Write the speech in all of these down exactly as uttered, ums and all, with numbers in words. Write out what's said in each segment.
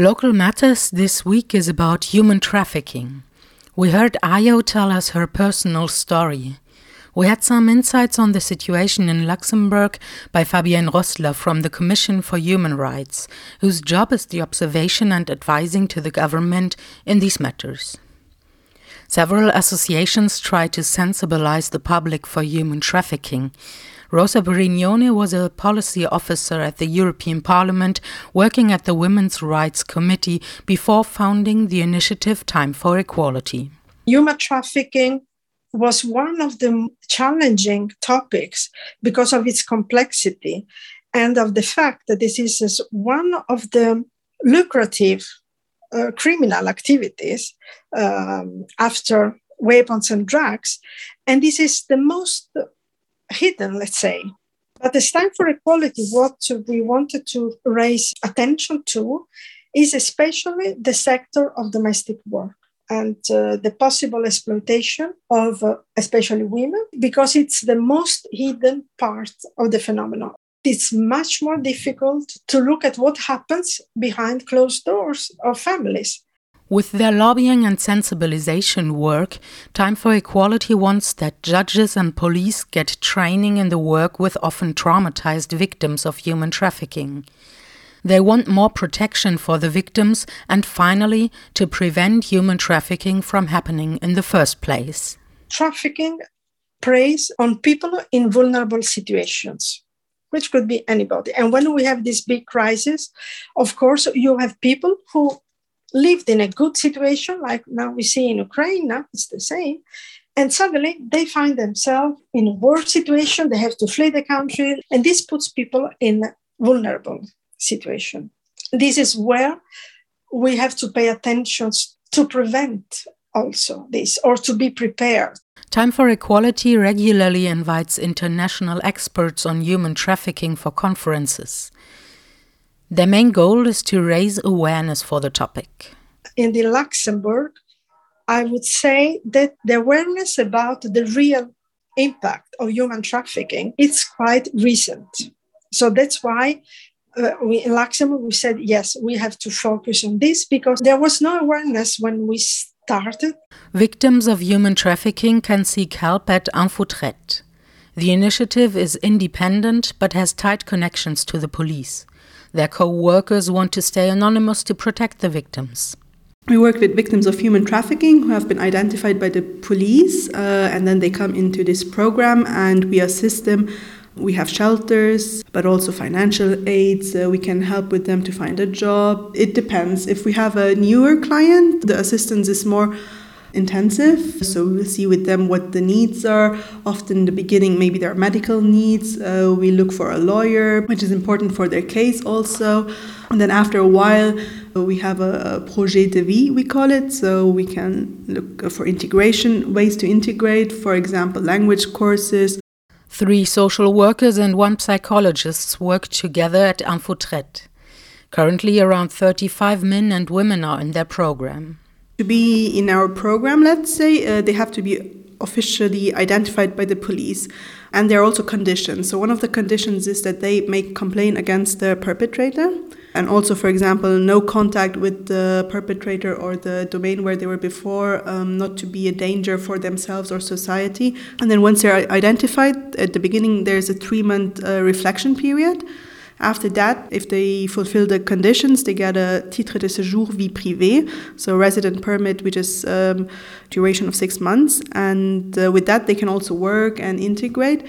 Local Matters this week is about human trafficking. We heard Ayo tell us her personal story. We had some insights on the situation in Luxembourg by Fabienne Rosler from the Commission for Human Rights, whose job is the observation and advising to the government in these matters. Several associations try to sensibilize the public for human trafficking. Rosa Brignone was a policy officer at the European Parliament working at the Women's Rights Committee before founding the initiative Time for Equality. Human trafficking was one of the challenging topics because of its complexity and of the fact that this is one of the lucrative uh, criminal activities um, after weapons and drugs. And this is the most hidden, let's say. But as Time for Equality, what we wanted to raise attention to is especially the sector of domestic work and uh, the possible exploitation of uh, especially women, because it's the most hidden part of the phenomenon. It's much more difficult to look at what happens behind closed doors of families. With their lobbying and sensibilization work, Time for Equality wants that judges and police get training in the work with often traumatized victims of human trafficking. They want more protection for the victims and, finally, to prevent human trafficking from happening in the first place. Trafficking preys on people in vulnerable situations, which could be anybody. And when we have this big crisis, of course, you have people who lived in a good situation, like now we see in Ukraine, now it's the same, and suddenly they find themselves in a worse situation, they have to flee the country, and this puts people in vulnerable situation. This is where we have to pay attention to prevent also this, or to be prepared. Time for Equality regularly invites international experts on human trafficking for conferences. Their main goal is to raise awareness for the topic. In the Luxembourg, I would say that the awareness about the real impact of human trafficking is quite recent. So that's why Uh, we, in Luxembourg, we said, yes, we have to focus on this because there was no awareness when we started. Victims of human trafficking can seek help at Amfurtret. The initiative is independent but has tight connections to the police. Their co-workers want to stay anonymous to protect the victims. We work with victims of human trafficking who have been identified by the police uh, and then they come into this program and we assist them. We have shelters, but also financial aids. Uh, we can help with them to find a job. It depends. If we have a newer client, the assistance is more intensive. So we will see with them what the needs are. Often in the beginning, maybe there are medical needs. Uh, we look for a lawyer, which is important for their case also. And then after a while, uh, we have a, a projet de vie, we call it. So we can look for integration, ways to integrate, for example, language courses. Three social workers and one psychologist work together at Amfotret. Currently, around thirty-five men and women are in their program. To be in our program, let's say, uh, they have to be officially identified by the police. And there are also conditions. So one of the conditions is that they make complaint against the perpetrator. And also, for example, no contact with the perpetrator or the domain where they were before, um, not to be a danger for themselves or society. And then once they're identified, at the beginning there's a three-month uh, reflection period. After that, if they fulfill the conditions, they get a titre de séjour vie privée, so resident permit, which is um, duration of six months. And uh, with that, they can also work and integrate.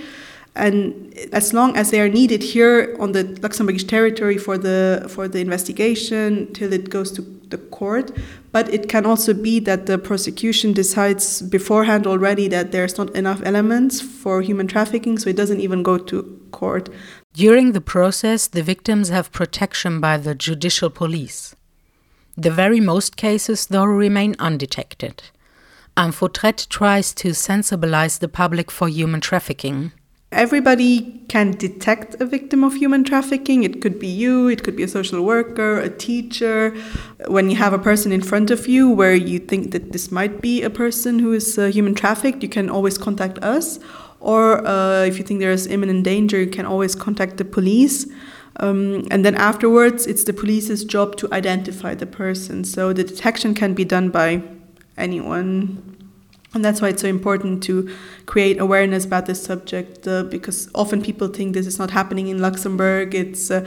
And as long as they are needed here on the Luxembourgish territory for the for the investigation till it goes to the court, but it can also be that the prosecution decides beforehand already that there's not enough elements for human trafficking, so it doesn't even go to court. During the process, the victims have protection by the judicial police. The very most cases, though, remain undetected. Amfotret tries to sensibilize the public for human trafficking. Everybody can detect a victim of human trafficking. It could be you, it could be a social worker, a teacher. When you have a person in front of you where you think that this might be a person who is uh, human trafficked, you can always contact us. Or uh, if you think there is imminent danger, you can always contact the police. Um, and then afterwards, it's the police's job to identify the person. So the detection can be done by anyone. And that's why it's so important to create awareness about this subject, uh, because often people think this is not happening in Luxembourg. It's uh,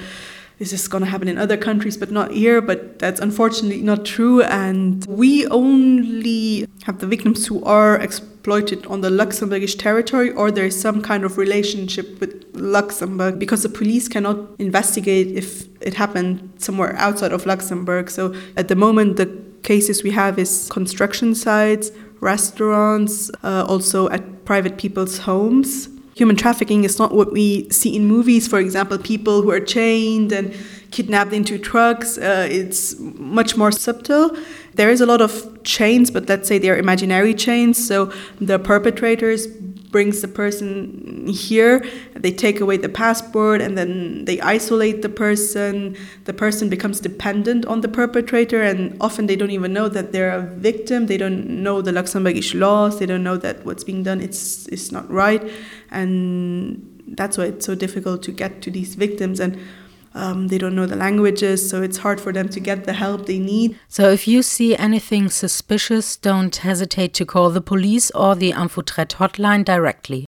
this is going to happen in other countries, but not here. But that's unfortunately not true. And we only have the victims who are exploited on the Luxembourgish territory, or there is some kind of relationship with Luxembourg, because the police cannot investigate if it happened somewhere outside of Luxembourg. So at the moment, the cases we have is construction sites, restaurants, uh, also at private people's homes. Human trafficking is not what we see in movies, for example, people who are chained and kidnapped into trucks. Uh, it's much more subtle. There is a lot of chains, but let's say they're imaginary chains. So the perpetrators brings the person here, they take away the passport, and then they isolate the person. The person becomes dependent on the perpetrator, and often they don't even know that they're a victim. They don't know the Luxembourgish laws. They don't know that what's being done it's, it's not right. And that's why it's so difficult to get to these victims. And Um, they don't know the languages, so it's hard for them to get the help they need. So if you see anything suspicious, don't hesitate to call the police or the Amfurtret hotline directly.